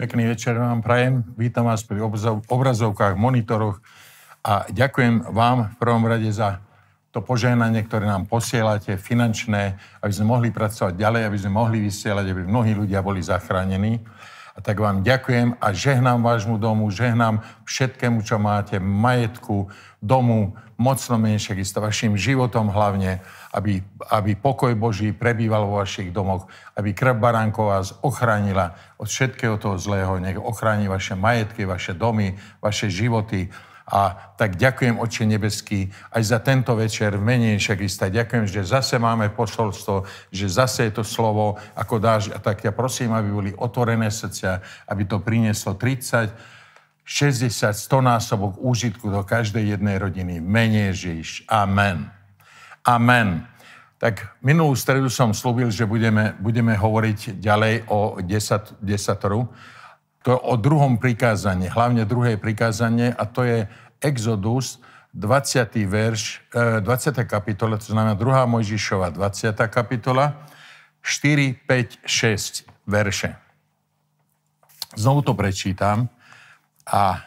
Pekný večer vám prajem. Vítam vás pri obrazovkách, monitoroch a ďakujem vám v prvom rade za to požehnanie, ktoré nám posielate, finančné, aby sme mohli pracovať ďalej, aby sme mohli vysielať, aby mnohí ľudia boli zachránení. A tak vám ďakujem a žehnám vášmu domu, žehnám všetkému, čo máte, majetku, domu, mocno menšek, isto vašim životom hlavne, aby pokoj Boží prebýval vo vašich domoch, aby krv Baránkov vás ochránila od všetkého toho zlého, nech ochráni vaše majetky, vaše domy, vaše životy. A tak ďakujem, Otče nebeský, aj za tento večer v mene Ježiša Krista. Ďakujem, že zase máme posolstvo, že zase je to slovo, ako dáš. A tak ťa prosím, aby boli otvorené srdcia, aby to prinieslo 30, 60, 100 násobok úžitku do každej jednej rodiny. V mene Ježiš. Amen. Amen. Tak minulú stredu som slúbil, že budeme hovoriť ďalej o desatoru. To je o druhom prikázaní, hlavne druhé prikázanie, a to je Exodus 20. kapitola, to znamená 2. Mojžišova 20. kapitola, 4, 5, 6 verše. Znovu to prečítam. A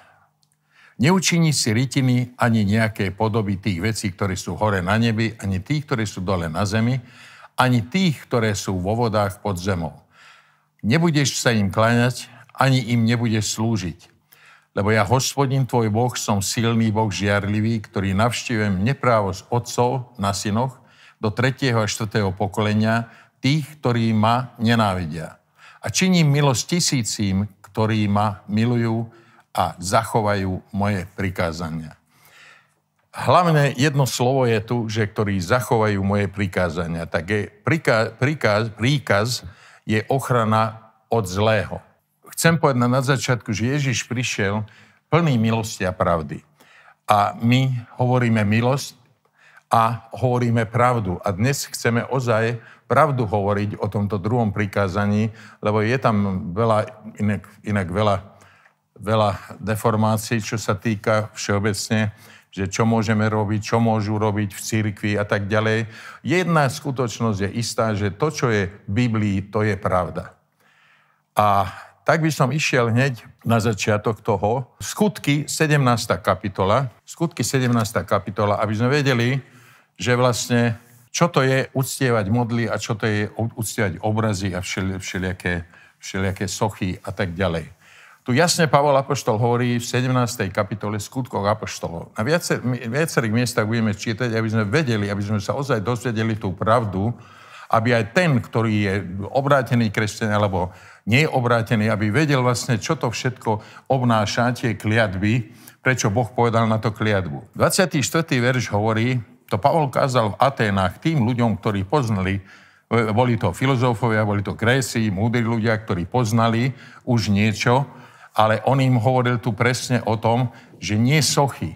neučiní si rytiny ani nejaké podoby tých vecí, ktoré sú hore na nebi, ani tých, ktoré sú dole na zemi, ani tých, ktoré sú vo vodách pod zemou. Nebudeš sa im kláňať, ani im nebudeš slúžiť. Lebo ja, Hospodin, tvoj Boh, som silný Boh žiarlivý, ktorý navštívujem neprávo z otcov na synoch do 3. a 4. pokolenia tých, ktorí ma nenávidia. A činím milosť tisícim, ktorí ma milujú a zachovajú moje prikázania. Hlavne jedno slovo je tu, že ktorí zachovajú moje prikázania. Tak je príkaz je ochrana od zlého. Chcem povedať na začiatku, že Ježiš prišiel plný milosti a pravdy. A my hovoríme milosť a hovoríme pravdu. A dnes chceme ozaj pravdu hovoriť o tomto druhom prikázaní, lebo je tam veľa deformácií, čo sa týka všeobecne, že čo môžeme robiť, čo môžu robiť v cirkvi a tak ďalej. Jedna skutočnosť je istá, že to, čo je v Biblii, to je pravda. A tak by som išiel hneď na začiatok toho. Skutky 17. kapitola, aby sme vedeli, že vlastne, čo to je uctievať modly a čo to je uctievať obrazy a všelijaké sochy a tak ďalej. Tu jasne Pavel Apoštol hovorí v 17. kapitole Skutkov Apoštolov. Na viacerých miestach budeme čítať, aby sme vedeli, aby sme sa ozaj dozvedeli tú pravdu, aby aj ten, ktorý je obrátený kresťan alebo nie je obrátený, aby vedel vlastne, čo to všetko obnáša, tie kliatby, prečo Boh povedal na to kliatbu. 24. verš hovorí, to Pavol kázal v Aténách tým ľuďom, ktorí poznali, boli to filozofovia, boli to Gréci, múdri ľudia, ktorí poznali už niečo, ale on im hovoril tu presne o tom, že nie sochy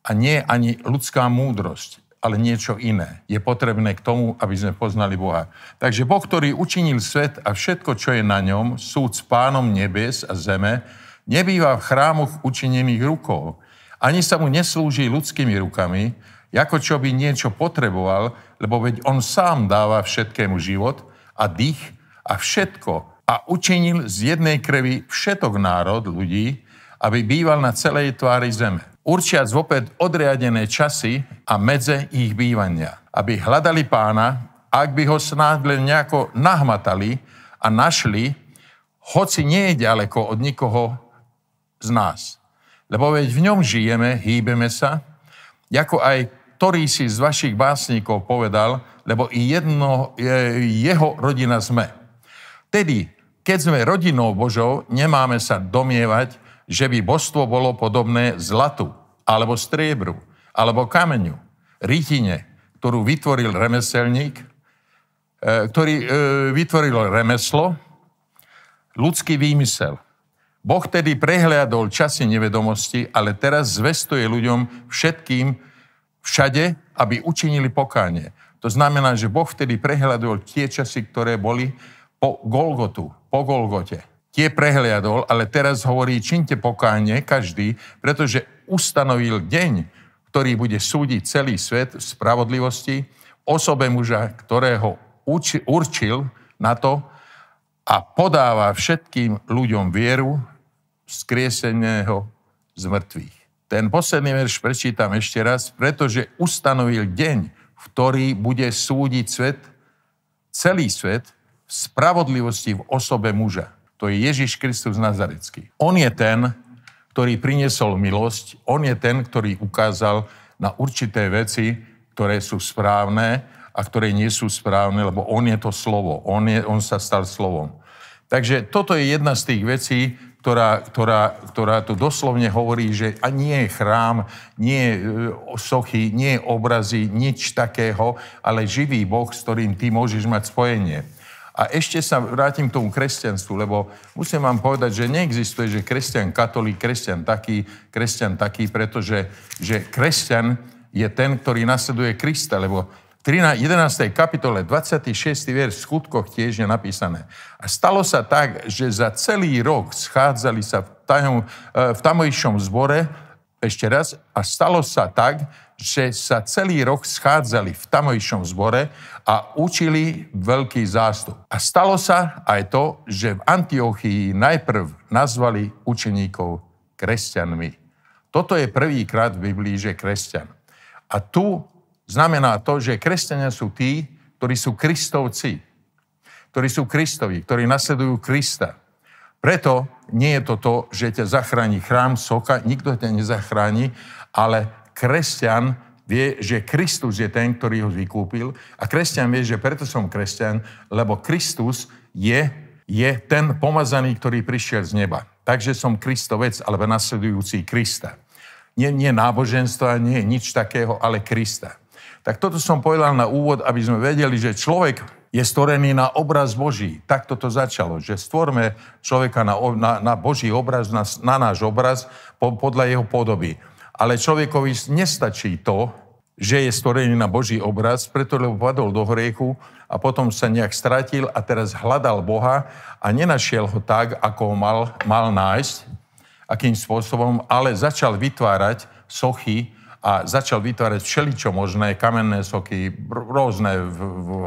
a nie ani ľudská múdrosť, ale niečo iné. Je potrebné k tomu, aby sme poznali Boha. Takže Boh, ktorý učinil svet a všetko, čo je na ňom, súd s pánom nebes a zeme, nebýva v chrámoch učinených rukou. Ani sa mu neslúži ľudskými rukami, ako čo by niečo potreboval, lebo veď on sám dáva všetkému život a dých a všetko. A učinil z jednej krvi všetok národ ľudí, aby býval na celej tvári zeme. Určiac vopred odriadené časy a medze ich bývania, aby hľadali pána, ak by ho snáď len nejako nahmatali a našli, hoci nie je ďaleko od nikoho z nás. Lebo veď v ňom žijeme, hýbeme sa, ako aj ktorý si z vašich básnikov povedal, lebo i jeho rodina sme. Tedy, keď sme rodinou Božou, nemáme sa domievať, že by božstvo bolo podobné zlatu, alebo striebru, alebo kameňu, rytine, ktorú vytvoril remeselník, ktorý vytvoril remeslo, ľudský výmysel. Boh tedy prehliadol časy nevedomosti, ale teraz zvestuje ľuďom všetkým všade, aby učinili pokánie. To znamená, že Boh vtedy prehliadol tie časy, ktoré boli po Golgote. Tie prehliadol, ale teraz hovorí, čiňte pokánie každý, pretože ustanovil deň, ktorý bude súdiť celý svet v spravodlivosti, osobe muža, ktorého určil na to, a podáva všetkým ľuďom vieru vzkrieseného z mŕtvych. Ten posledný verš prečítam ešte raz, pretože ustanovil deň, v ktorý bude súdiť svet, celý svet v spravodlivosti v osobe muža. To je Ježiš Kristus Nazarecký. On je ten, ktorý priniesol milosť, on je ten, ktorý ukázal na určité veci, ktoré sú správne a ktoré nie sú správne, lebo on je to slovo, on sa stal slovom. Takže toto je jedna z tých vecí, ktorá tu doslovne hovorí, že a nie je chrám, nie je sochy, nie je obrazy, nič takého, ale živý Boh, s ktorým ty môžeš mať spojenie. A ešte sa vrátim k tomu kresťanstvu, lebo musím vám povedať, že neexistuje, že kresťan katolík, kresťan taký, pretože že kresťan je ten, ktorý nasleduje Krista, lebo 11. kapitole, 26. verš v Skutkoch tiež je napísané. A stalo sa tak, že za celý rok schádzali sa v tamojšom zbore, ešte raz, a stalo sa tak, že sa celý rok schádzali v tamojšom zbore a učili veľký zástup. A stalo sa aj to, že v Antiochii najprv nazvali učeníkov kresťanmi. Toto je prvýkrát v Biblii, že kresťan. A tu znamená to, že kresťania sú tí, ktorí sú Kristovci, ktorí sú Kristovi, ktorí nasledujú Krista. Preto nie je to to, že ťa zachráni chrám, socha, nikto ťa nezachráni, ale kresťan vie, že Kristus je ten, ktorý ho vykúpil, a kresťan vie, že preto som kresťan, lebo Kristus je ten pomazaný, ktorý prišiel z neba. Takže som Kristovec, alebo nasledujúci Krista. Nie náboženstva, nie nič takého, ale Krista. Tak toto som povedal na úvod, aby sme vedeli, že človek je stvorený na obraz Boží. Tak toto začalo, že stvorme človeka na Boží obraz, na náš obraz, podľa jeho podoby. Ale človekovi nestačí to, že je stvorený na Boží obraz, preto lebo padol do hriechu a potom sa nejak stratil a teraz hľadal Boha a nenašiel ho tak, ako ho mal nájsť, akým spôsobom, ale začal vytvárať sochy, a začal vytvárať všeličo možné, kamenné soky, rôzne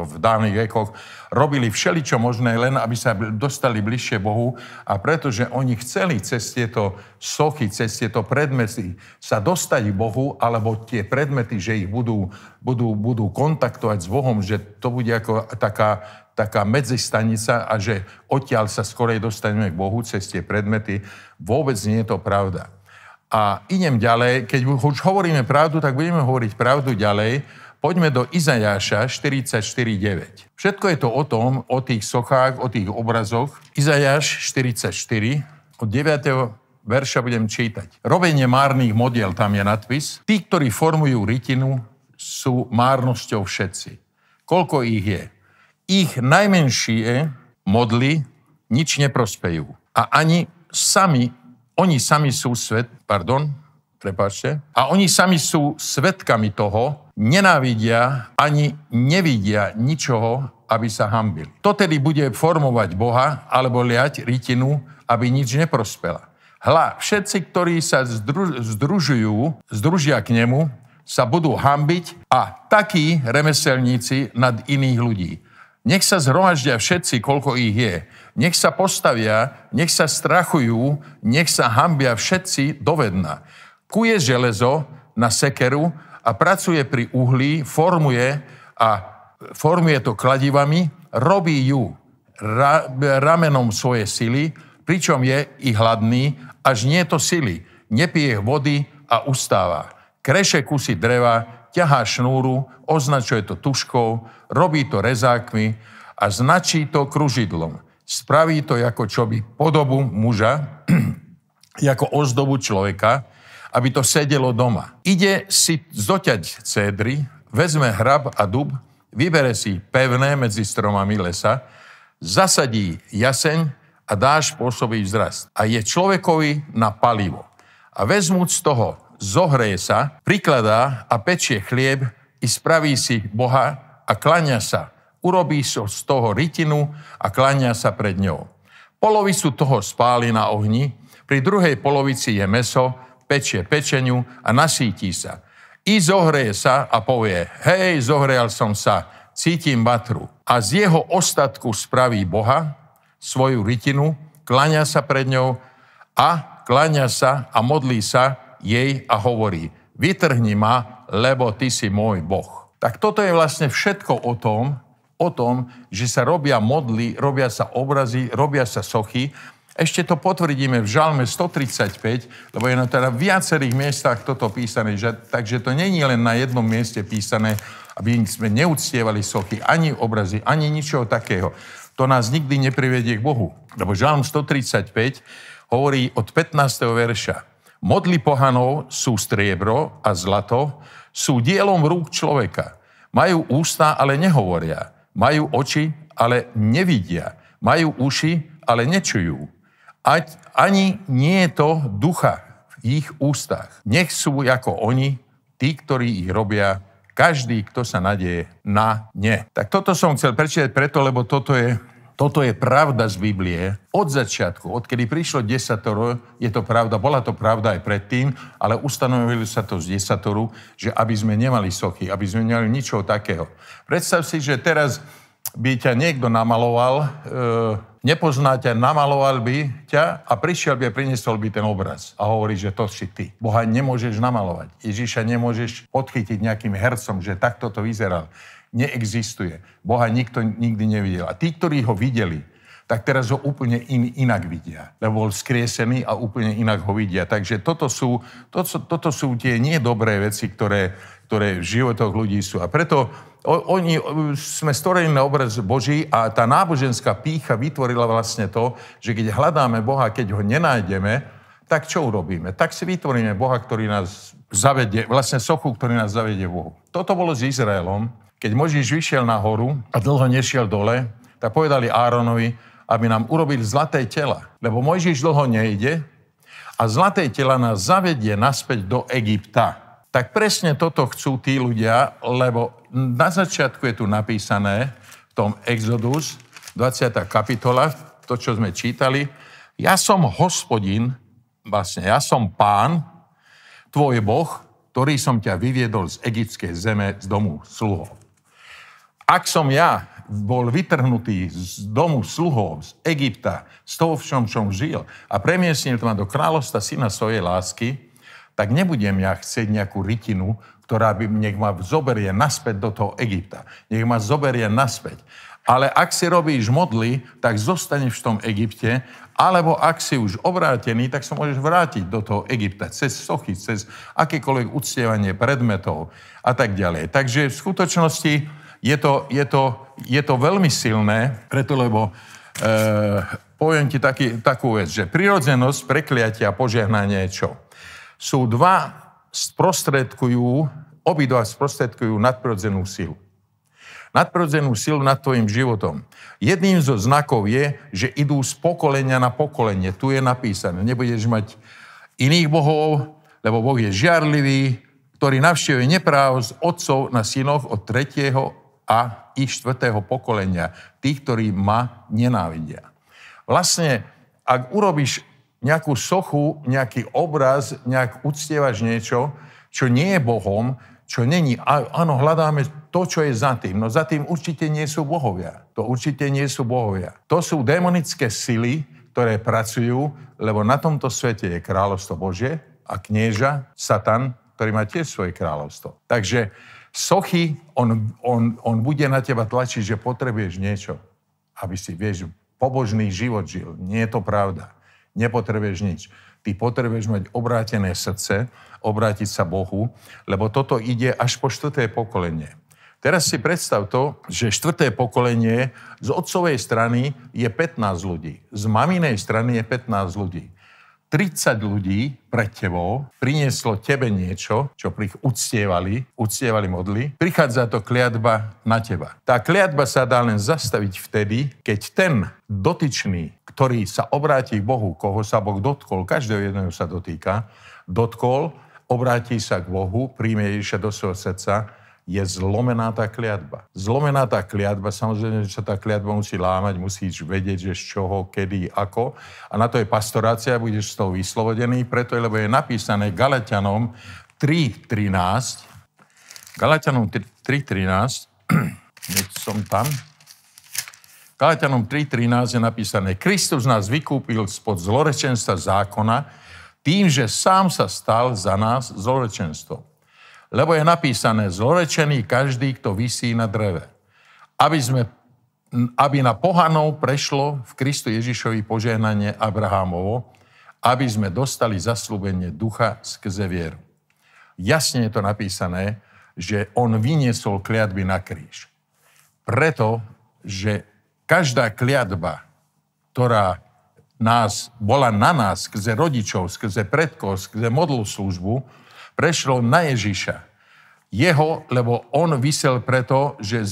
v dávnych vekoch. Robili všeličo možné, len aby sa dostali bližšie Bohu. A pretože oni chceli cez tieto sochy, cez tieto predmety sa dostať k Bohu, alebo tie predmety, že ich budú kontaktovať s Bohom, že to bude ako taká medzistanica a že odtiaľ sa skorej dostaneme k Bohu cez tie predmety. Vôbec nie je to pravda. A idem ďalej, keď už hovoríme pravdu, tak budeme hovoriť pravdu ďalej. Poďme do Izaiáša 44,9. Všetko je to o tých sochách, o tých obrazoch. Izaiáš 44, od 9. verša budem čítať. Robenie márnych modiel, tam je nadpis. Tí, ktorí formujú rytinu, sú márnosťou všetci. Koľko ich je? Ich najmenšie modly nič neprospejú. A ani oni sami sú svedkami toho, nenávidia ani nevidia ničoho, aby sa hanbili. To tedy bude formovať Boha alebo liať rytinu, aby nič neprospela. Hľa, všetci, ktorí sa združia k nemu, sa budú hanbiť a takí remeselníci nad iných ľudí. Nech sa zhromaždia všetci, koľko ich je. Nech sa postavia, nech sa strachujú, nech sa hanbia všetci dovedna. Kuje železo na sekeru a pracuje pri uhlí, formuje to kladivami, robí ju ramenom svoje sily, pričom je i hladný, až nie to sily. Nepije vody a ustáva. Kreše kusy dreva, ťahá šnúru, označuje to tuškou, robí to rezákmi a značí to kružidlom. Spraví to ako čoby podobu muža, ako ozdobu človeka, aby to sedelo doma. Ide si zoťať cédry, vezme hrab a dub, vybere si pevné medzi stromami lesa, zasadí jaseň a dá spôsobí vzrast. A je človekovi na palivo. A vezmúc z toho, zohreje sa, prikladá a pečie chlieb i spraví si Boha a kláňa sa. Urobí so z toho rytinu a kláňa sa pred ňou. Polovicu toho spáli na ohni, pri druhej polovici je mäso, pečie pečeniu a nasýti sa. I zohreje sa a povie, hej, zohrejal som sa, cítim vatru. A z jeho ostatku spraví Boha, svoju rytinu, kláňa sa pred ňou a kláňa sa a modlí sa jej a hovorí: vytrhni ma, lebo ty si môj Boh. Tak toto je vlastne všetko o tom, že sa robia modly, robia sa obrazy, robia sa sochy. Ešte to potvrdíme v Žalme 135, lebo je na teda viacerých miestach toto písané, takže to není len na jednom mieste písané, aby sme neuctievali sochy, ani obrazy, ani ničoho takého. To nás nikdy neprivedie k Bohu. Lebo Žalm 135 hovorí od 15. verša: modly pohanov sú striebro a zlato, sú dielom rúk človeka. Majú ústa, ale nehovoria. Majú oči, ale nevidia. Majú uši, ale nečujú. Ani nie je to ducha v ich ústach. Nech sú ako oni, tí, ktorí ich robia, každý, kto sa nadeje na ne. Tak toto som chcel prečítať preto, lebo toto je pravda z Biblie. Od začiatku, odkedy prišlo Desatoro, je to pravda. Bola to pravda aj predtým, ale ustanovili sa to z Desatoru, že aby sme nemali sochy, aby sme nemali ničoho takého. Predstav si, že teraz by ťa niekto namaloval, nepozná ťa, namaloval by ťa a prišiel by a priniesol by ten obraz a hovorí, že to si ty. Boha nemôžeš namalovať. Ježiša nemôžeš podchytiť nejakým hercom, že takto to vyzeral. Neexistuje. Boha nikto nikdy nevidel. A tí, ktorí ho videli, tak teraz ho úplne inak vidia. Lebo bol skriesený a úplne inak ho vidia. Takže toto sú tie nedobré veci, ktoré v životoch ľudí sú. A preto sme stvorení na obraz Boží a tá náboženská pýcha vytvorila vlastne to, že keď hľadáme Boha, keď ho nenájdeme, tak čo urobíme? Tak si vytvoríme Boha, ktorý nás zavedie, vlastne sochu, ktorý nás zavedie Bohu. Toto bolo s Izraelom. Keď Mojžiš vyšiel na horu a dlho nešiel dole, tak povedali Áronovi, aby nám urobil zlaté tela. Lebo Mojžiš dlho nejde a zlaté tela nás zavedie naspäť do Egypta. Tak presne toto chcú tí ľudia, lebo na začiatku je tu napísané v tom Exodus, 20. kapitola, to, čo sme čítali. Ja som Hospodin, vlastne ja som Pán, tvoj Boh, ktorý som ťa vyviedol z egyptskej zeme, z domu sluhov. Ak som ja bol vytrhnutý z domu sluhov, z Egypta, z toho, v čom žil, a premiesnil ma do kráľovstva syna svojej lásky, tak nebudem ja chcieť nejakú rytinu, ktorá by ma zoberie naspäť do toho Egypta. Nech ma zoberie naspäť. Ale ak si robíš modly, tak zostaneš v tom Egypte, alebo ak si už obrátený, tak sa môžeš vrátiť do toho Egypta cez sochy, cez akékoľvek uctievanie predmetov a tak ďalej. Takže v skutočnosti je to veľmi silné, preto lebo poviem ti takú vec, že prirodzenosť prekliatia a požehnania je čo? Obidva sprostredkujú nadprirodzenú silu. Nadprirodzenú silu nad tvojim životom. Jedným zo znakov je, že idú z pokolenia na pokolenie. Tu je napísané, nebudeš mať iných bohov, lebo Boh je žiarlivý, ktorý navštevuje neprávosť otcov na synoch od 3. a i 4. pokolenia, tých, ktorí ma nenávidia. Vlastne, ak urobíš nejakú sochu, nejaký obraz, nejak uctievaš niečo, čo nie je Bohom, čo není. Áno, hľadáme to, čo je za tým. No za tým určite nie sú bohovia. To určite nie sú bohovia. To sú démonické sily, ktoré pracujú, lebo na tomto svete je kráľovstvo Božie a knieža, Satan, ktorý má tiež svoje kráľovstvo. Takže sochy, on bude na teba tlačiť, že potrebuješ niečo, aby si, vieš, pobožný život žil. Nie je to pravda. Nepotrebuješ nič. Ty potrebuješ mať obrátené srdce, obrátiť sa Bohu, lebo toto ide až po 4. pokolenie. Teraz si predstav to, že 4. pokolenie z otcovej strany je 15 ľudí. Z maminej strany je 15 ľudí. 30 ľudí pred tebou prinieslo tebe niečo, čo uctievali modly. Prichádza to kliatba na teba. Tá kliatba sa dá len zastaviť vtedy, keď ten dotyčný, ktorý sa obráti k Bohu, koho sa Boh dotkol, každého jedného sa dotýka, obráti sa k Bohu, príjme Ježiša do svojho srdca, je zlomená tá kliatba. Zlomená tá kliatba, samozrejme, že sa tá kliatba musí lámať, musíš vedieť, že z čoho, kedy, ako. A na to je pastorácia, budeš z toho vyslobodený, preto lebo je napísané Galaťanom 3.13. Galaťanom 3.13, som tam. Galaťanom 3.13 je napísané: Kristus nás vykúpil spod zlorečenstva zákona tým, že sám sa stal za nás zlorečenstvom. Lebo je napísané: zlorečený každý, kto visí na dreve. Aby na pohanov prešlo v Kristu Ježišovi požehnanie Abrahámovo, aby sme dostali zasľúbenie ducha skrze vieru. Jasne je to napísané, že on vyniesol kliatby na kríž. Preto, že každá kliatba, ktorá bola na nás, skrze rodičov, skrze predkov, skrze modlú službu, prešlo na Ježiša. Jeho, lebo on visel preto, že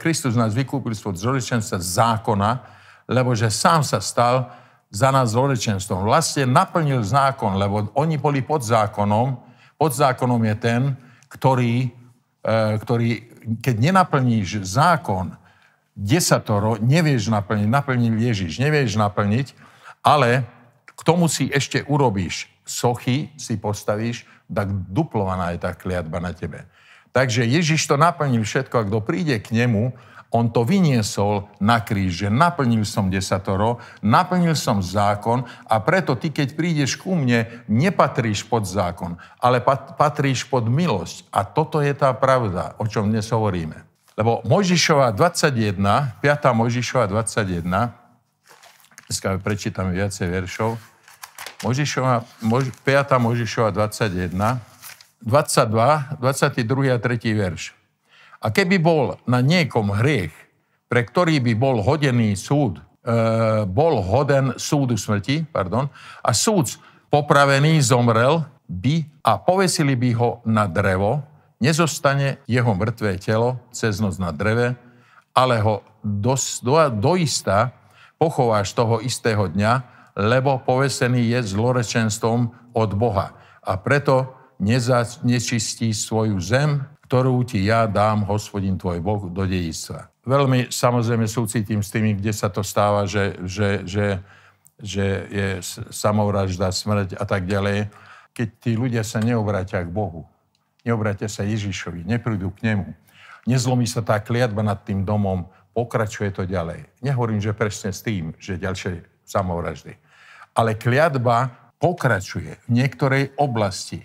Kristus nás vykúpil spod zlorečenstva zákona, lebo že sám sa stal za nás zlorečenstvom. Vlastne naplnil zákon, lebo oni boli pod zákonom. Pod zákonom je ten, ktorý keď nenaplníš zákon, Desatoro nevieš naplniť, naplnil Ježiš, nevieš naplniť, ale k tomu si ešte urobíš sochy, si postavíš, tak duplovaná je tá kliatba na tebe. Takže Ježiš to naplnil všetko, a kto príde k nemu, on to vyniesol na kríž, že naplnil som Desatoro, naplnil som zákon, a preto ty, keď prídeš ku mne, nepatríš pod zákon, ale patríš pod milosť. A toto je tá pravda, o čom dnes hovoríme. Lebo Mojžišova 21, 5. Mojžišova 21, dneska prečítam viacej veršov, 5. Mojžišova 21, 22, 22 a 3. verš. A keby bol na niekom hriech, pre ktorý by bol hodený súd, bol hoden súdu smrti, a súd popravený zomrel by a povesili by ho na drevo, nezostane jeho mŕtvé telo cez noc na dreve, ale ho doista pochováš toho istého dňa, lebo povesený je zlorečenstvom od Boha. A preto nečistí svoju zem, ktorú ti ja dám, Hospodin tvoj Boh, do dedičstva. Veľmi samozrejme súcitím s tými, kde sa to stáva, že je samovražda, smrť a tak ďalej. Keď tí ľudia sa neobrátia k Bohu, neobrátia sa Ježišovi, neprídu k nemu, nezlomí sa tá kliatba nad tým domom, pokračuje to ďalej. Nehovorím, že presne s tým, že ďalšie samovraždy. Ale kliatba pokračuje v niektorej oblasti.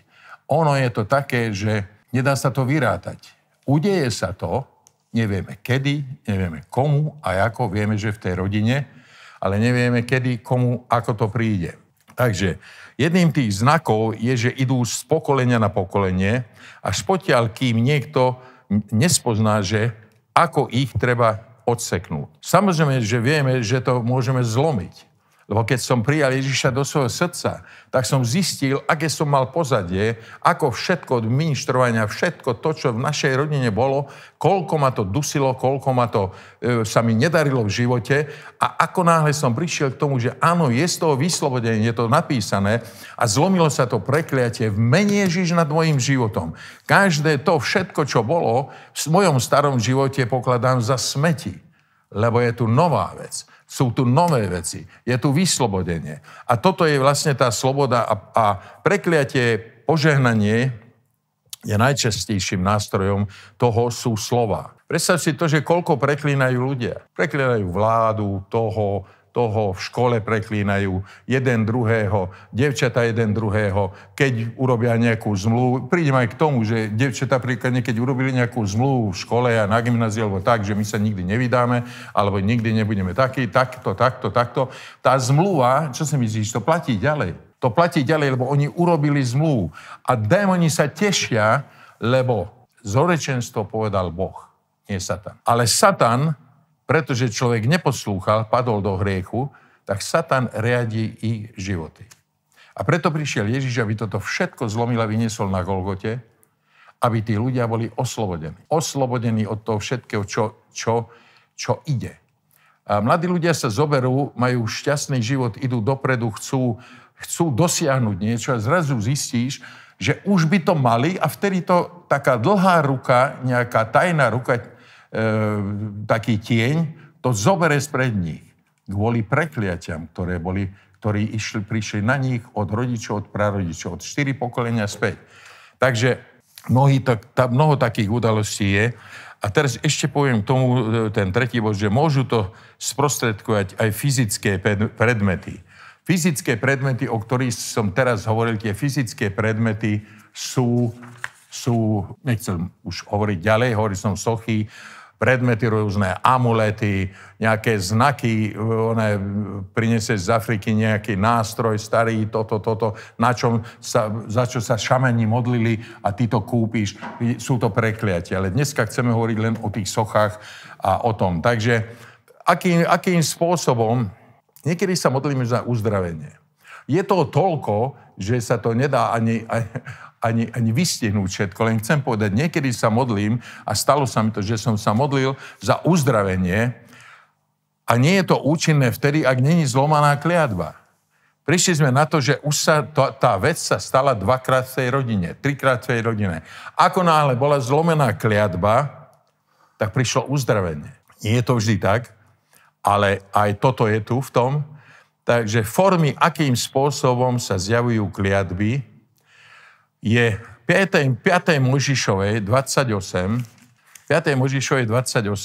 Ono je to také, že nedá sa to vyrátať. Udeje sa to, nevieme kedy, nevieme komu a ako, vieme, že v tej rodine, ale nevieme kedy, komu, ako to príde. Takže jedným tých znakov je, že idú z pokolenia na pokolenie, až potiaľ, kým niekto nespozná, že ako ich treba odseknúť. Samozrejme, že vieme, že to môžeme zlomiť. Lebo keď som prijal Ježiša do svojho srdca, tak som zistil, aké som mal pozadie, ako všetko od ministrovania, všetko to, čo v našej rodine bolo, koľko ma to dusilo, koľko ma to sa mi nedarilo v živote, a ako náhle som prišiel k tomu, že áno, je z toho vyslobodenie, je to napísané, a zlomilo sa to prekliatie v mene Ježiš nad mojím životom. Každé to všetko, čo bolo, v mojom starom živote pokladám za smeti, lebo je tu nová vec. Sú tu nové veci, je tu vyslobodenie. A toto je vlastne tá sloboda a prekliatie, požehnanie je najčastejším nástrojom toho, sú slova. Predstav si to, že koľko preklínajú ľudia. Preklínajú vládu, toho v škole preklínajú, jeden druhého, devčata jeden druhého, keď urobia nejakú zmluvu. Prídem aj k tomu, že devčata príkladne, keď urobili nejakú zmluvu v škole a na gymnáziu, alebo tak, že my sa nikdy nevydáme, alebo nikdy nebudeme takí, takto. Tá zmluva, čo si myslíš, to platí ďalej. To platí ďalej, lebo oni urobili zmluvu. A démoni sa tešia, lebo zlorečenstvo povedal Boh, nie Satan. Ale Satan, pretože človek neposlúchal, padol do hriechu, tak Satan riadi ich životy. A preto prišiel Ježiš, aby toto všetko zlomil a vyniesol na Golgote, aby tí ľudia boli oslobodení. Oslobodení od toho všetkého, čo ide. A mladí ľudia sa zoberú, majú šťastný život, idú dopredu, chcú dosiahnuť niečo, a zrazu zistíš, že už by to mali, a vtedy to taká dlhá ruka, nejaká tajná ruka, taký tieň, to zobere spred nich. Kvôli prekliatiam, ktorí prišli na nich od rodičov, od prarodičov, od 4 pokolenia späť. Takže mnoho takých udalostí je. A teraz ešte poviem k tomu ten tretí bod, že môžu to sprostredkovať aj fyzické predmety. Fyzické predmety, o ktorých som teraz hovoril, tie fyzické predmety sú nechcem už hovoriť ďalej, hovoril som sochy, predmety rôzne, amulety, nejaké znaky, one prinesie z Afriky nejaký nástroj starý, toto, za čo sa šameni modlili a ty to kúpiš. Sú to prekliatia. Ale dneska chceme hovoriť len o tých sochách a o tom. Takže akým spôsobom, niekedy sa modlíme za uzdravenie. Je to toľko, že sa to nedá ani vystihnúť všetko. Len chcem povedať, niekedy sa modlím a stalo sa mi to, že som sa modlil za uzdravenie a nie je to účinné vtedy, ak nie je zlomaná kliatba. Prišli sme na to, že už sa tá vec sa stala dvakrát v tej rodine, trikrát v tej rodine. Ako náhle bola zlomená kliatba, tak prišlo uzdravenie. Nie je to vždy tak, ale aj toto je tu v tom. Takže formy, akým spôsobom sa zjavujú kliatby, je 5. Mojžišovej 28, 5. Mojžišovej 28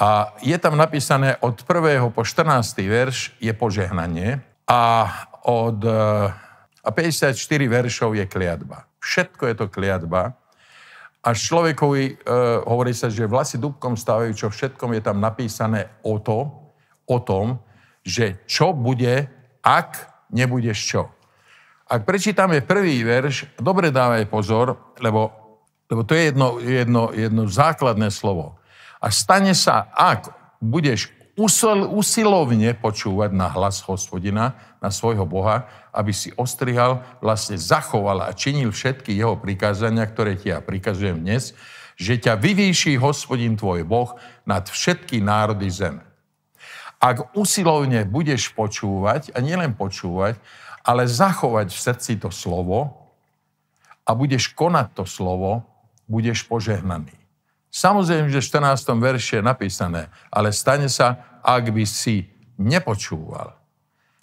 a je tam napísané od 1. po 14. verš je požehnanie a 54 veršov je kliatba. Všetko je to kliatba. A človekovi hovorí sa, že vlasy dúbkom stávajú, čo všetkom je tam napísané o tom, že čo bude, ak nebudeš čo. Ak prečítame prvý verš, dobre dávaj pozor, lebo to je jedno základné slovo. A stane sa, ak budeš usilovne počúvať na hlas Hospodina, na svojho Boha, aby si ostrihal, vlastne zachoval a činil všetky jeho prikázania, ktoré ti ja prikazujem dnes, že ťa vyvýši Hospodin tvoj Boh nad všetky národy zeme. Ak usilovne budeš počúvať, a nielen počúvať, ale zachovať v srdci to slovo a budeš konať to slovo, budeš požehnaný. Samozrejme, že v 14. verši je napísané, ale stane sa, ak by si nepočúval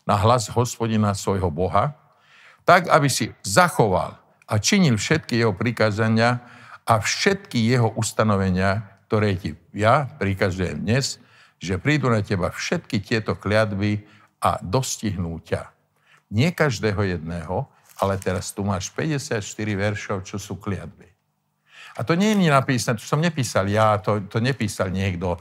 na hlas Hospodina svojho Boha, tak, aby si zachoval a činil všetky jeho prikázania a všetky jeho ustanovenia, ktoré ti ja prikazujem dnes, že prídu na teba všetky tieto kliatby a dostihnú ťa. Nie každého jedného, ale teraz tu máš 54 veršov, čo sú kliatby. A to nie je napísané, to som nepísal ja, to nepísal niekto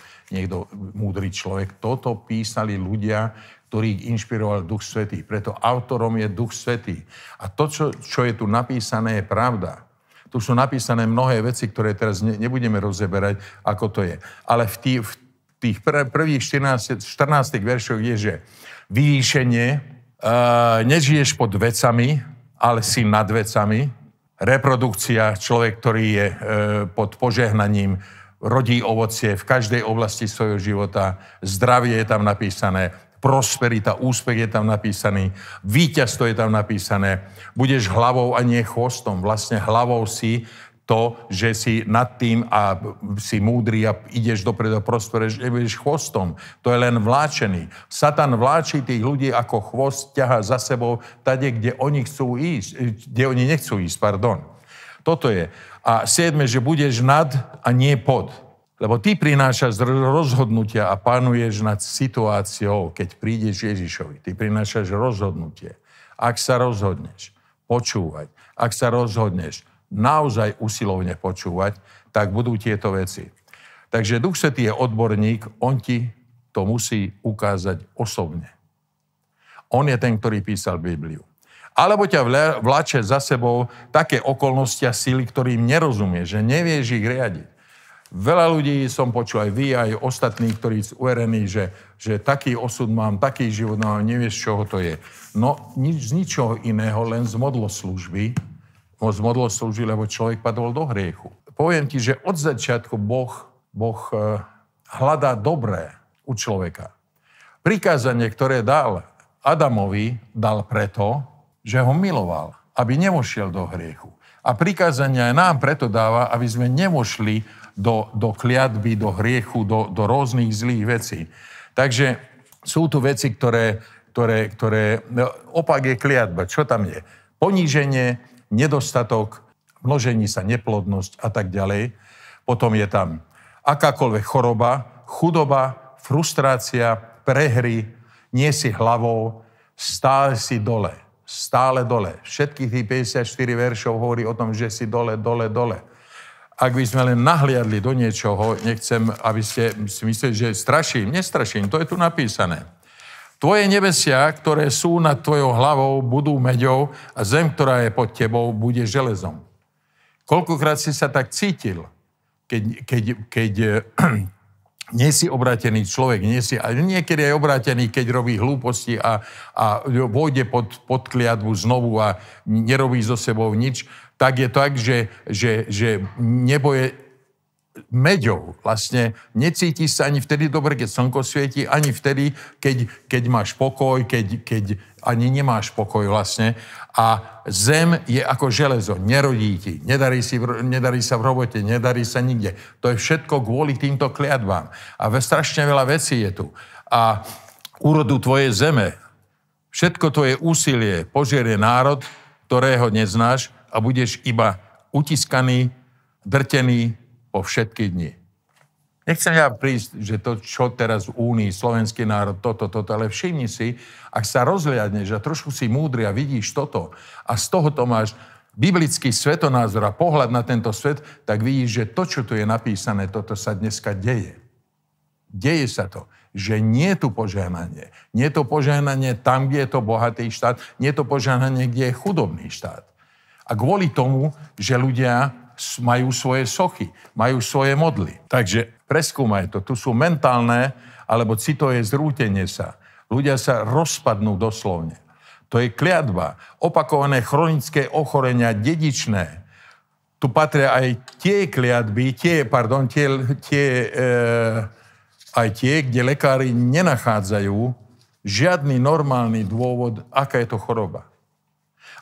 múdry človek. Toto písali ľudia, ktorých inšpiroval Duch Svätý. Preto autorom je Duch Svätý. A to, čo je tu napísané, je pravda. Tu sú napísané mnohé veci, ktoré teraz nebudeme rozeberať, ako to je. Ale v tých prvých 14 veršoch je, že vyvýšenie, nežiješ pod vecami, ale si nad vecami. Reprodukcia, človek, ktorý je pod požehnaním, rodí ovocie v každej oblasti svojho života. Zdravie je tam napísané, prosperita, úspech je tam napísaný, víťazstvo je tam napísané. Budeš hlavou a nie chvostom. Vlastne hlavou si to, že si nad tým a si múdry a ideš dopredu a prosperuješ, ideš chvostom. To je len vláčený. Satan vláči tých ľudí ako chvost, ťaha za sebou tade, kde oni nechcú ísť. Toto je. A 7, že budeš nad a nie pod. Lebo ty prinášaš rozhodnutia a panuješ nad situáciou, keď prídeš Ježišovi. Ty prinášaš rozhodnutie. Ak sa rozhodneš počúvať, ak sa rozhodneš naozaj usilovne počúvať, tak budú tieto veci. Takže Duch Svätý je odborník, on ti to musí ukázať osobne. On je ten, ktorý písal Bibliu. Alebo ťa vláče za sebou také okolnosti a síly, ktorým nerozumieš, že nevieš ich riadiť. Veľa ľudí som počul, aj vy, aj ostatní, ktorí sú uverení, že taký osud mám, taký život mám, nevieš, čoho to je. No, nič z ničoho iného, len z modloslužby, lebo človek padol do hriechu. Poviem ti, že od začiatku Boh hľadá dobré u človeka. Prikázanie, ktoré dal Adamovi, dal preto, že ho miloval, aby nevošiel do hriechu. A prikázania aj nám preto dáva, aby sme nevošli do kliatby, do hriechu, do rôznych zlých vecí. Takže sú tu veci, ktoré opak je kliatba. Čo tam je? Poníženie, nedostatok, množení sa, neplodnosť a tak ďalej. Potom je tam akákoľvek choroba, chudoba, frustrácia, prehry, nie si hlavou, stále si dole, stále dole. Všetkých tých 54 veršov hovorí o tom, že si dole, dole, dole. Ak by sme len nahliadli do niečoho, nechcem, aby ste si mysleli, že straším, nestraším, to je tu napísané. Tvoje nebesia, ktoré sú nad tvojou hlavou, budú meďou a zem, ktorá je pod tebou, bude železom. Koľkokrát si sa tak cítil, keď nie si obrátený človek, nie si, a niekedy aj obrátený, keď robí hlúposti a vôjde pod kliatbu znovu a nerobí so sebou nič, tak je tak, že nebo je meďou. Vlastne necítiš sa ani vtedy dobre, keď slnko svieti, ani vtedy, keď máš pokoj, keď ani nemáš pokoj vlastne. A zem je ako železo. Nerodí ti, nedarí sa v robote, nedarí sa nikde. To je všetko kvôli týmto kliatbám. A strašne veľa vecí je tu. A úrodu tvojej zeme, všetko tvoje úsilie požerie národ, ktorého neznáš, a budeš iba utiskaný, drtený po všetky dni. Nechcem ja prísť, že to, čo teraz v Únii, slovenský národ, toto, ale všimni si, ak sa rozhliadneš a trošku si múdry a vidíš toto a z tohoto máš biblický svetonázor a pohľad na tento svet, tak vidíš, že to, čo tu je napísané, toto sa dneska deje. Deje sa to, že nie je tu požehnanie. Nie je to požehnanie tam, kde je to bohatý štát, nie je to požehnanie, kde je chudobný štát. A kvôli tomu, že ľudia majú svoje sochy, majú svoje modly. Takže preskúmaj to. Tu sú mentálne, alebo citové zrútenie sa. Ľudia sa rozpadnú doslovne. To je kliatba, opakované chronické ochorenia, dedičné. Tu patria aj tie kliatby, aj tie, kde lekári nenachádzajú žiadny normálny dôvod, aká je to choroba.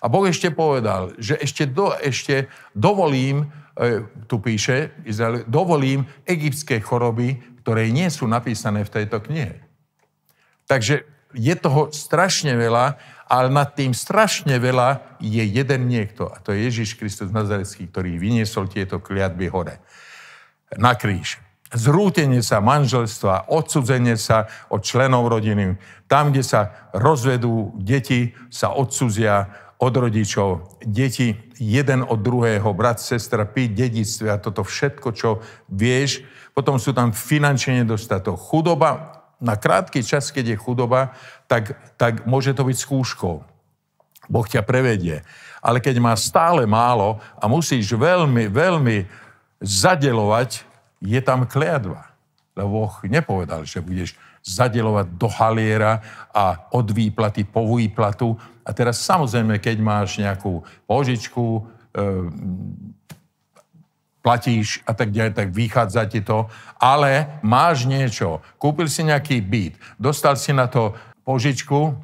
A Boh ešte povedal, že ešte dovolím, tu píše Izrael, dovolím egyptské choroby, ktoré nie sú napísané v tejto knihe. Takže je toho strašne veľa, ale nad tým strašne veľa je jeden niekto. A to je Ježiš Kristus Nazarecký, ktorý vyniesol tieto kliatby hore na kríž. Zrútenie sa manželstva, odcudzenie sa od členov rodiny. Tam, kde sa rozvedú deti, sa odcudzia od rodičov, deti jeden od druhého, brat, sestra, piť, dedictve a toto všetko, čo vieš. Potom sú tam finančne nedostatok. Chudoba, na krátky čas, keď je chudoba, tak môže to byť skúškou. Boh ťa prevedie. Ale keď má stále málo a musíš veľmi, veľmi zadelovať, je tam kliatba. Lebo Boh nepovedal, že budeš zadelovať do haliera a od výplaty po výplatu. A teraz samozrejme, keď máš nejakú požičku, platíš a tak ďalej, tak vychádza ti to, ale máš niečo. Kúpil si nejaký byt, dostal si na to požičku,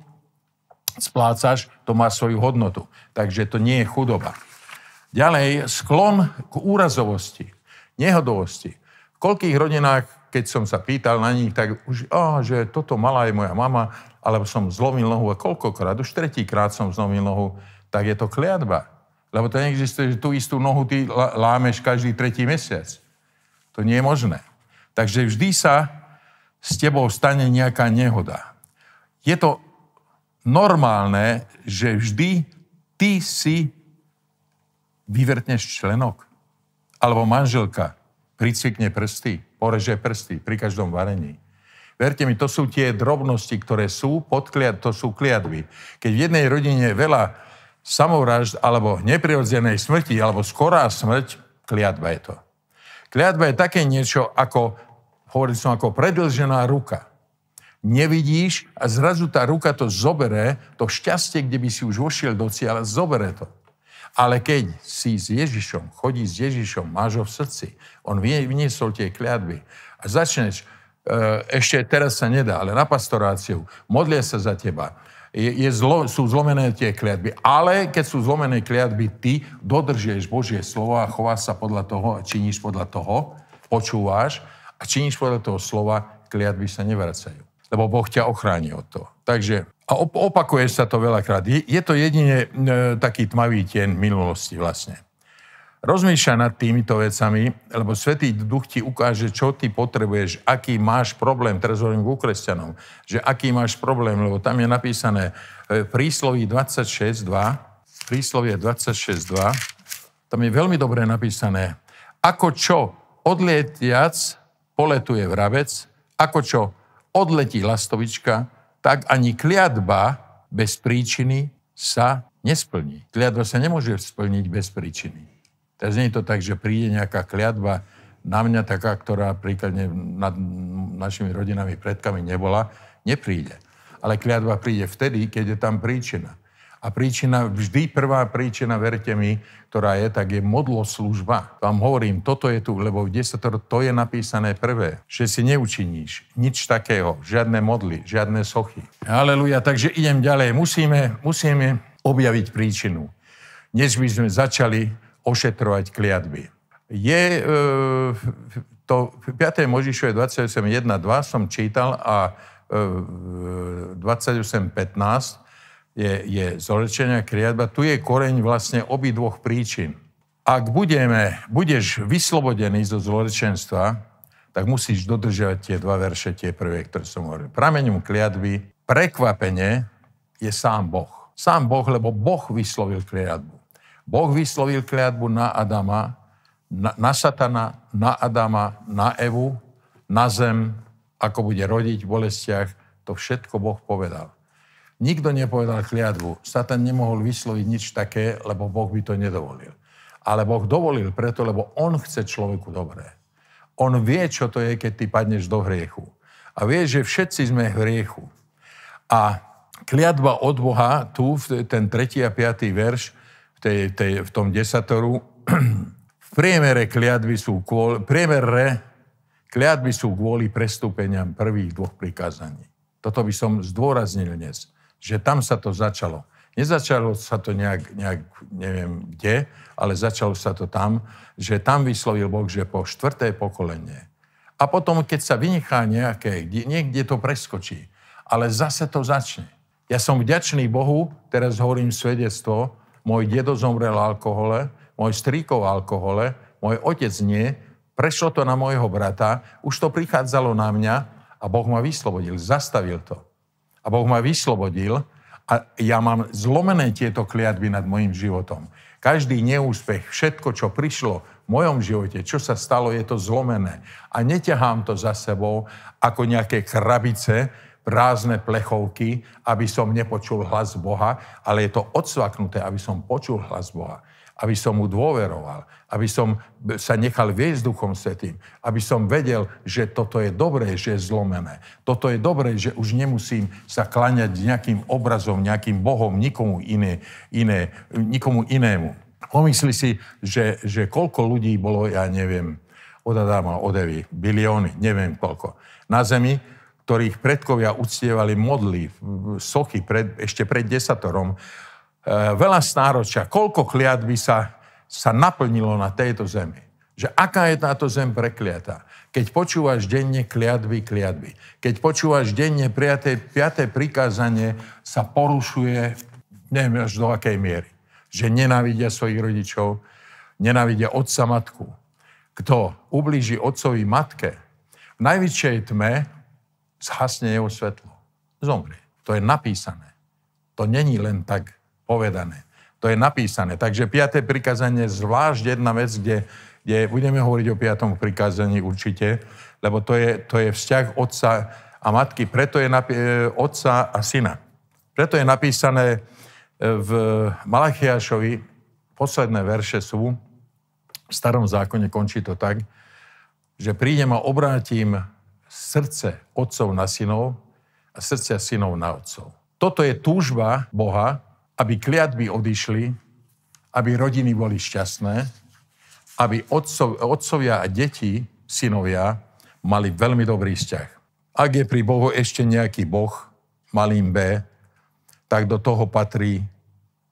splácaš, to má svoju hodnotu. Takže to nie je chudoba. Ďalej, sklon k úrazovosti, nehodovosti. V koľkých rodinách, keď som sa pýtal na nich, tak už, že toto mala aj moja mama, alebo som zlomil nohu, a koľkokrát, už tretíkrát som zlomil nohu, tak je to kliatba. Lebo to neexistuje, že tú istú nohu ty lámeš každý tretí mesiac. To nie je možné. Takže vždy sa s tebou stane nejaká nehoda. Je to normálne, že vždy ty si vyvrtneš členok. Alebo manželka pricvikne prsty, poreže prsty pri každom varení. Verte mi, to sú tie drobnosti, ktoré sú to sú kliatby. Keď v jednej rodine je veľa samovražd alebo neprirodzenej smrti, alebo skorá smrť, kliatba je to. Kliatba je také niečo, ako, hovoril som, ako predĺžená ruka. Nevidíš a zrazu tá ruka to zoberie, to šťastie, kde by si už vošiel do cieľa, zoberie to. Ale keď si s Ježišom, chodí s Ježišom, máš ho v srdci, on vyniesol tie kliatby a začneš, ešte teraz sa nedá, ale na pastoráciu, modlia sa za teba, sú zlomené tie kliatby, ale keď sú zlomené kliatby, ty dodržieš Božie slovo a chováš sa podľa toho a činíš podľa toho, počúvaš a činíš podľa toho slova, kliatby sa nevracajú, lebo Boh ťa ochráni od toho. Takže a opakuje sa to veľakrát. Je to jedine taký tmavý tieň minulosti vlastne. Rozmýšľaj nad týmito vecami, lebo Svätý Duch ti ukáže, čo ty potrebuješ, aký máš problém, teraz hovorím ku kresťanom, že aký máš problém, lebo tam je napísané príslovie 26.2, tam je veľmi dobre napísané, ako čo odletiac poletuje vrabec, ako čo odletí lastovička, tak ani kliatba bez príčiny sa nesplní. Kliatba sa nemôže splniť bez príčiny. Teraz nie je to tak, že príde nejaká kliatba na mňa, taká, ktorá príkladne nad našimi rodinami, predkami nebola, nepríde. Ale kliatba príde vtedy, keď je tam príčina. A príčina, vždy prvá príčina, verte mi, ktorá je, tak je modloslužba. Vám hovorím, toto je tu, lebo v Desatoro to je napísané prvé, že si neučiníš nič takého, žiadne modly, žiadne sochy. Haleluja, takže idem ďalej. Musíme objaviť príčinu. Než by sme začali ošetrovať kliatby. Je to 5. Mojžišove 28.1.2 som čítal a 28.15 je zlorečenia kliatba. Tu je koreň vlastne obidvoch príčin. Ak budeš vyslobodený zo zlorečenstva, tak musíš dodržiavať tie dva verše, tie prvé, ktoré som hovoril. Prameňom kliatby prekvapenie je sám Boh. Sám Boh, lebo Boh vyslovil kliatbu. Boh vyslovil kliatbu na Adama, na Satana, na Adama, na Evu, na zem, ako bude rodiť v bolestiach. To všetko Boh povedal. Nikto nepovedal kliatbu. Satan nemohol vysloviť nič také, lebo Boh by to nedovolil. Ale Boh dovolil preto, lebo on chce človeku dobré. On vie, čo to je, keď ty padneš do hriechu. A vie, že všetci sme v hriechu. A kliatba od Boha, tu ten 3. a 5. verš, v tom Desatoru, v priemere kliatby sú kvôli prestúpeniam prvých dvoch prikázaní. Toto by som zdôraznil dnes, že tam sa to začalo. Nezačalo sa to nejak neviem kde, ale začalo sa to tam, že tam vyslovil Boh, že po 4. pokolenie. A potom, keď sa vynechá niekde to preskočí, ale zase to začne. Ja som vďačný Bohu, teraz hovorím svedectvo. Môj dedo zomrel v alkohole, môj strýko v alkohole, môj otec nie, prešlo to na môjho brata, už to prichádzalo na mňa a Boh ma vyslobodil, zastavil to. A Boh ma vyslobodil a ja mám zlomené tieto kliatby nad mojim životom. Každý neúspech, všetko, čo prišlo v mojom živote, čo sa stalo, je to zlomené. A neťahám to za sebou ako nejaké krabice, prázdne plechovky, aby som nepočul hlas Boha, ale je to odsvaknuté, aby som počul hlas Boha, aby som mu dôveroval, aby som sa nechal viesť Duchom Svätým, aby som vedel, že toto je dobré, že je zlomené. Toto je dobré, že už nemusím sa kláňať nejakým obrazom, nejakým Bohom, nikomu inému. Pomysli si, že koľko ľudí bolo, ja neviem, od Adama, od Evy, bilióny, neviem koľko, na zemi, ktorých predkovia uctievali modly, sochy ešte pred Desatorom. Veľa stáročia, koľko kliatby sa naplnilo na tejto zemi. Že aká je táto zem prekliatá. Keď počúvaš denne kliatby. Keď počúvaš denne prijaté 5. prikázanie, sa porušuje, neviem až do akej miery. Že nenávidia svojich rodičov, nenávidia otca matku. Kto ublíži otcovi matke, v najväčšej tme zhasne jeho svetlo. Zomrie. To je napísané. To není len tak povedané. To je napísané. Takže 5. prikázanie je zvlášť jedna vec, kde budeme hovoriť o 5. prikázaní určite, lebo to je vzťah otca a matky. Preto je otca a syna. Preto je napísané v Malachiášovi, posledné verše sú, v Starom zákone končí to tak, že prídem a obrátim srdce otcov na synov a srdcia synov na otcov. Toto je túžba Boha, aby kliatby odišli, aby rodiny boli šťastné, aby otcovia a deti, synovia, mali veľmi dobrý vzťah. Ak je pri Bohu ešte nejaký Boh, malým B, tak do toho patrí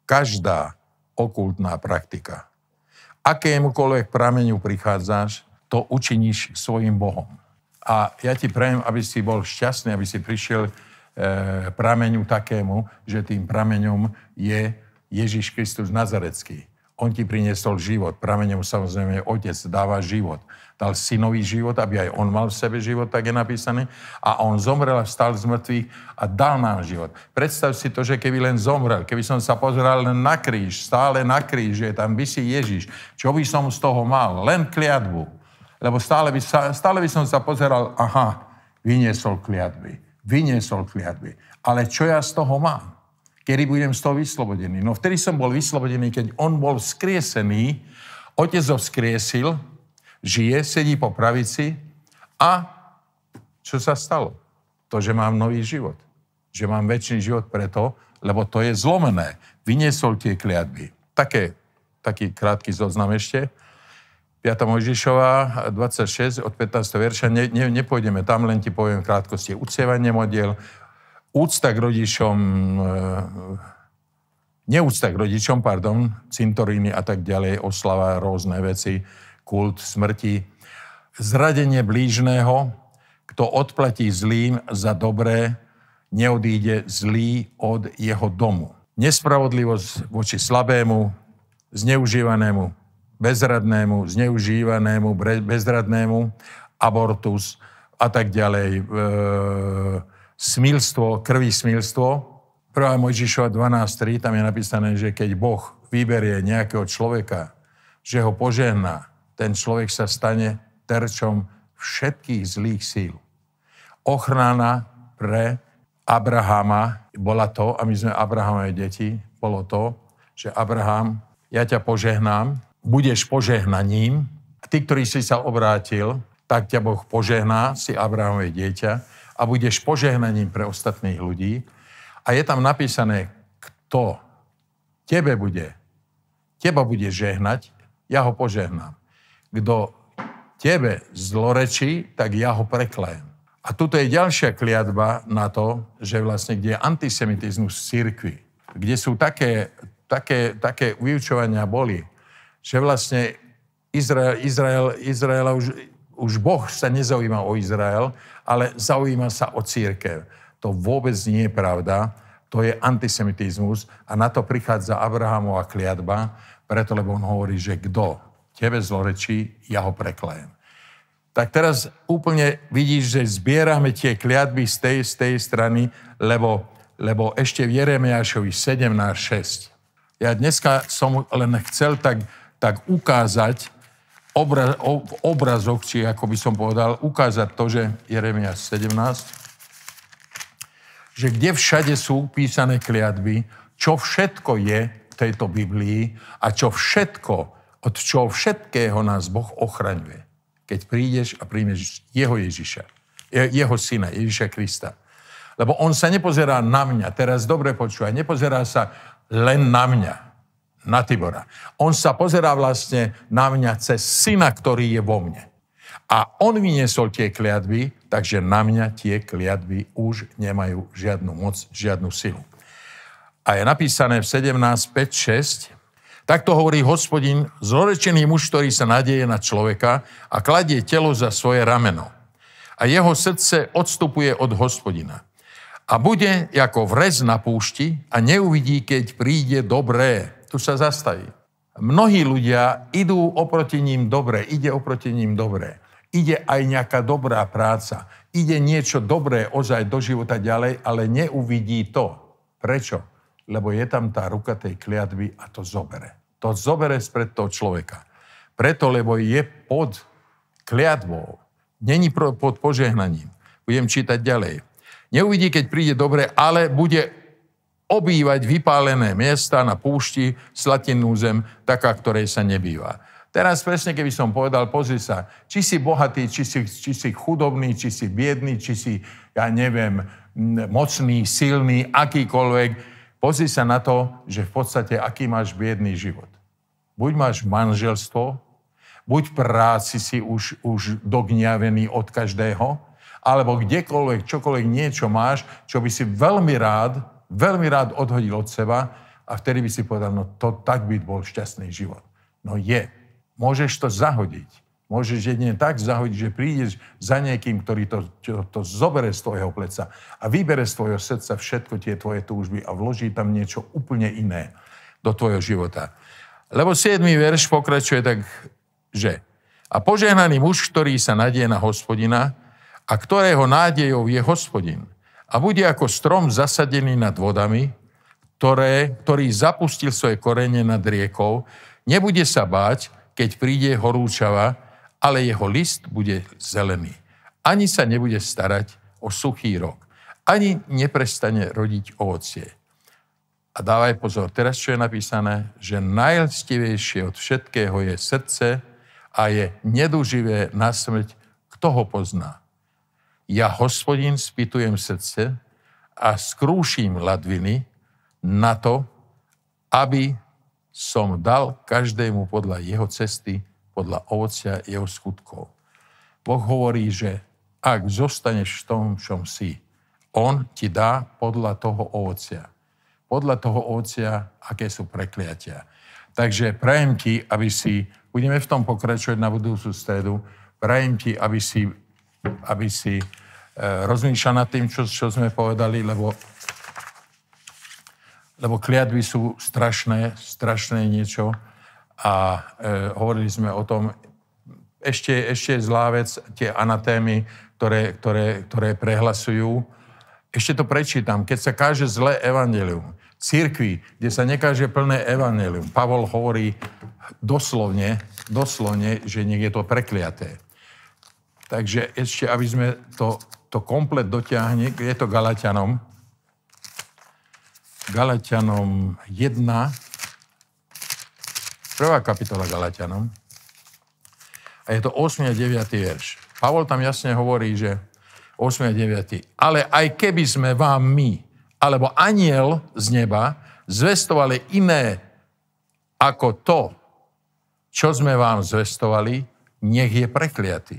každá okultná praktika. Akémukoľvek prameniu prichádzaš, to učiníš svojim Bohom. A ja ti prajem, aby si bol šťastný, aby si prišiel prameňu takému, že tým prameňom je Ježiš Kristus Nazarecký. On ti priniesol život. Prameňom samozrejme Otec dáva život. Dal synovi život, aby aj on mal v sebe život, tak je napísané. A on zomrel a vstal z mŕtvych a dal nám život. Predstav si to, že keby len zomrel, keby som sa pozeral len na kríž, stále na kríž, že tam visí Ježiš, čo by som z toho mal? Len kliatbu. Lebo stále by som sa pozeral, aha, vyniesol kliatby. Ale čo ja z toho mám? Kedy budem z toho vyslobodený? No vtedy som bol vyslobodený, keď on bol vzkriesený, Otec ho vzkriesil, žije, sedí po pravici a čo sa stalo? To, že mám nový život. Že mám večný život preto, lebo to je zlomené. Vyniesol tie kliatby. Taký krátky zoznam ešte. 5. Mojžišova 26 od 15. verša. Nepôjdeme tam, len ti poviem v krátkosti. Uctievanie modiel, neúcta k rodičom, cintoríny a tak ďalej, oslava, rôzne veci, kult smrti, zradenie blížneho, kto odplatí zlým za dobré, neodíde zlý od jeho domu. Nespravodlivosť voči slabému, zneužívanému, bezradnému, abortus a tak ďalej, smilstvo, krvismilstvo. 1. Mojžišova 12.3, tam je napísané, že keď Boh vyberie nejakého človeka, že ho požehná, ten človek sa stane terčom všetkých zlých síl. Ochrana pre Abraháma bola to, a my sme Abrahámové deti, bolo to, že Abrahám, ja ťa požehnám, budeš požehnaním, a ty, ktorý si sa obrátil, tak ťa Boh požehná, si Abrahámové dieťa, a budeš požehnaním pre ostatných ľudí. A je tam napísané, kto teba bude žehnať, ja ho požehnám. Kto tebe zlorečí, tak ja ho preklejem. A tuto je ďalšia kliatba na to, že vlastne, kde je antisemitizmus v cirkvi, kde sú také vyučovania boli, že vlastne Izraela už Boh sa nezaujíma o Izrael, ale zaujíma sa o cirkev. To vôbec nie je pravda, to je antisemitizmus a na to prichádza Abrahamova kliatba, preto lebo on hovorí, že kto tebe zlorečí, ja ho preklejem. Tak teraz úplne vidíš, že zbierame tie kliatby z tej strany, lebo ešte v Jeremiášovi 17.6. Ja dneska som len chcel tak ukázať, v obrazok, či ako by som povedal, ukázať to, že Jeremiáš 17, že kde všade sú písané kliatby, čo všetko je v tejto Biblii a od čoho všetkého nás Boh ochraňuje. Keď prídeš a príjmeš jeho syna, Ježiša Krista. Lebo on sa nepozerá na mňa, teraz dobre počúvaj, nepozerá sa len na mňa, na Tibora. On sa pozerá vlastne na mňa cez syna, ktorý je vo mne. A on vyniesol tie kliatby, takže na mňa tie kliatby už nemajú žiadnu moc, žiadnu silu. A je napísané v 17.5.6, takto hovorí Hospodin, zlorečený muž, ktorý sa nadeje na človeka a kladie telo za svoje rameno. A jeho srdce odstupuje od Hospodina. A bude ako vrez na púšti a neuvidí, keď príde dobré. Tu sa zastaví. Mnohí ľudia ide oproti ním dobre. Ide aj nejaká dobrá práca. Ide niečo dobré ozaj do života ďalej, ale neuvidí to. Prečo? Lebo je tam tá ruka tej kliatby a to zobere. To zobere spred toho človeka. Preto, lebo je pod kliatbou. Není pod požehnaním. Budem čítať ďalej. Neuvidí, keď príde dobre, ale bude obývať vypálené miesta na púšti, slatinnú zem, taká, ktorej sa nebýva. Teraz presne, keby som povedal, pozri sa, či si bohatý, či si chudobný, či si biedný, či si, ja neviem, mocný, silný, akýkoľvek. Pozri sa na to, že v podstate, aký máš biedný život. Buď máš manželstvo, buď práci si už dogniavený od každého, alebo kdekoľvek, čokoľvek niečo máš, čo by si veľmi rád odhodil od seba a vtedy by si povedal, no to tak by bol šťastný život. No je. Môžeš to zahodiť. Môžeš jedine tak zahodiť, že prídeš za niekým, ktorý to zobere z tvojho pleca a vybere z tvojho srdca všetko tie tvoje túžby a vloží tam niečo úplne iné do tvojho života. Lebo 7. verš pokračuje tak, že a požehnaný muž, ktorý sa nadeje na Hospodina a ktorého nádejou je Hospodin a bude ako strom zasadený nad vodami, ktorý zapustil svoje korene nad riekou, nebude sa báť, keď príde horúčava, ale jeho list bude zelený. Ani sa nebude starať o suchý rok. Ani neprestane rodiť ovocie. A dávaj pozor, teraz čo je napísané, že najlstivejšie od všetkého je srdce a je neduživé na smrť, kto ho pozná. Ja, Hospodin, spýtujem srdce a skrúším ladviny na to, aby som dal každému podľa jeho cesty, podľa ovocia jeho skutkov. Boh hovorí, že ak zostaneš v tom, čom si, on ti dá podľa toho ovocia. Podľa toho ovocia, aké sú prekliatia. Takže prajem ti, aby si, budeme v tom pokračovať na budúcu stredu, prajem ti, aby si rozmýšľal nad tým, čo sme povedali, lebo kliatby sú strašné niečo a hovorili sme o tom, ešte je zlá vec, tie anatémy, ktoré prehlasujú. Ešte to prečítam, keď sa káže zlé evanjelium, cirkvi, kde sa nekáže plné evanjelium, Pavol hovorí doslovne, že niekde je to prekliaté. Takže ešte, aby sme to komplet dotiahli, je to Galaťanom 1, prvá kapitola Galaťanom, a je to 8. a 9. verš. Pavol tam jasne hovorí, že 8. a 9. Ale aj keby sme vám my, alebo anjel z neba, zvestovali iné ako to, čo sme vám zvestovali, nech je prekliatý.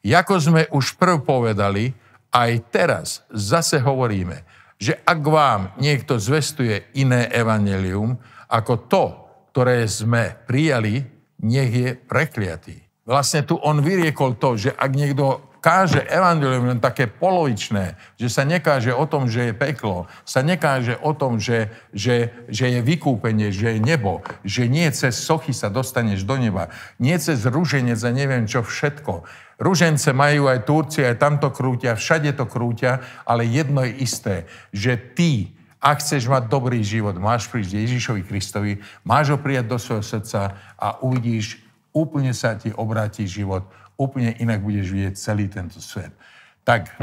Jako sme už prv povedali, aj teraz zase hovoríme, že ak vám niekto zvestuje iné evanjelium ako to, ktoré sme prijali, nech je prekliatý. Vlastne tu on vyriekol to, že ak niekto káže evanjelium len také polovičné, že sa nekáže o tom, že je peklo, sa nekáže o tom, že je vykúpenie, že je nebo, že nie cez sochy sa dostaneš do neba, nie cez ruženec a neviem čo všetko. Ružence majú aj Turci, aj tamto krúťa, všade to krúťa, ale jedno je isté, že ty, ak chceš mať dobrý život, máš prísť Ježišovi Kristovi, máš ho prijať do svojho srdca a uvidíš, úplne sa ti obráti život, úplne inak budeš vidieť celý tento svet. Tak,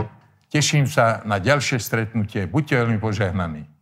teším sa na ďalšie stretnutie. Buďte veľmi požehnaní.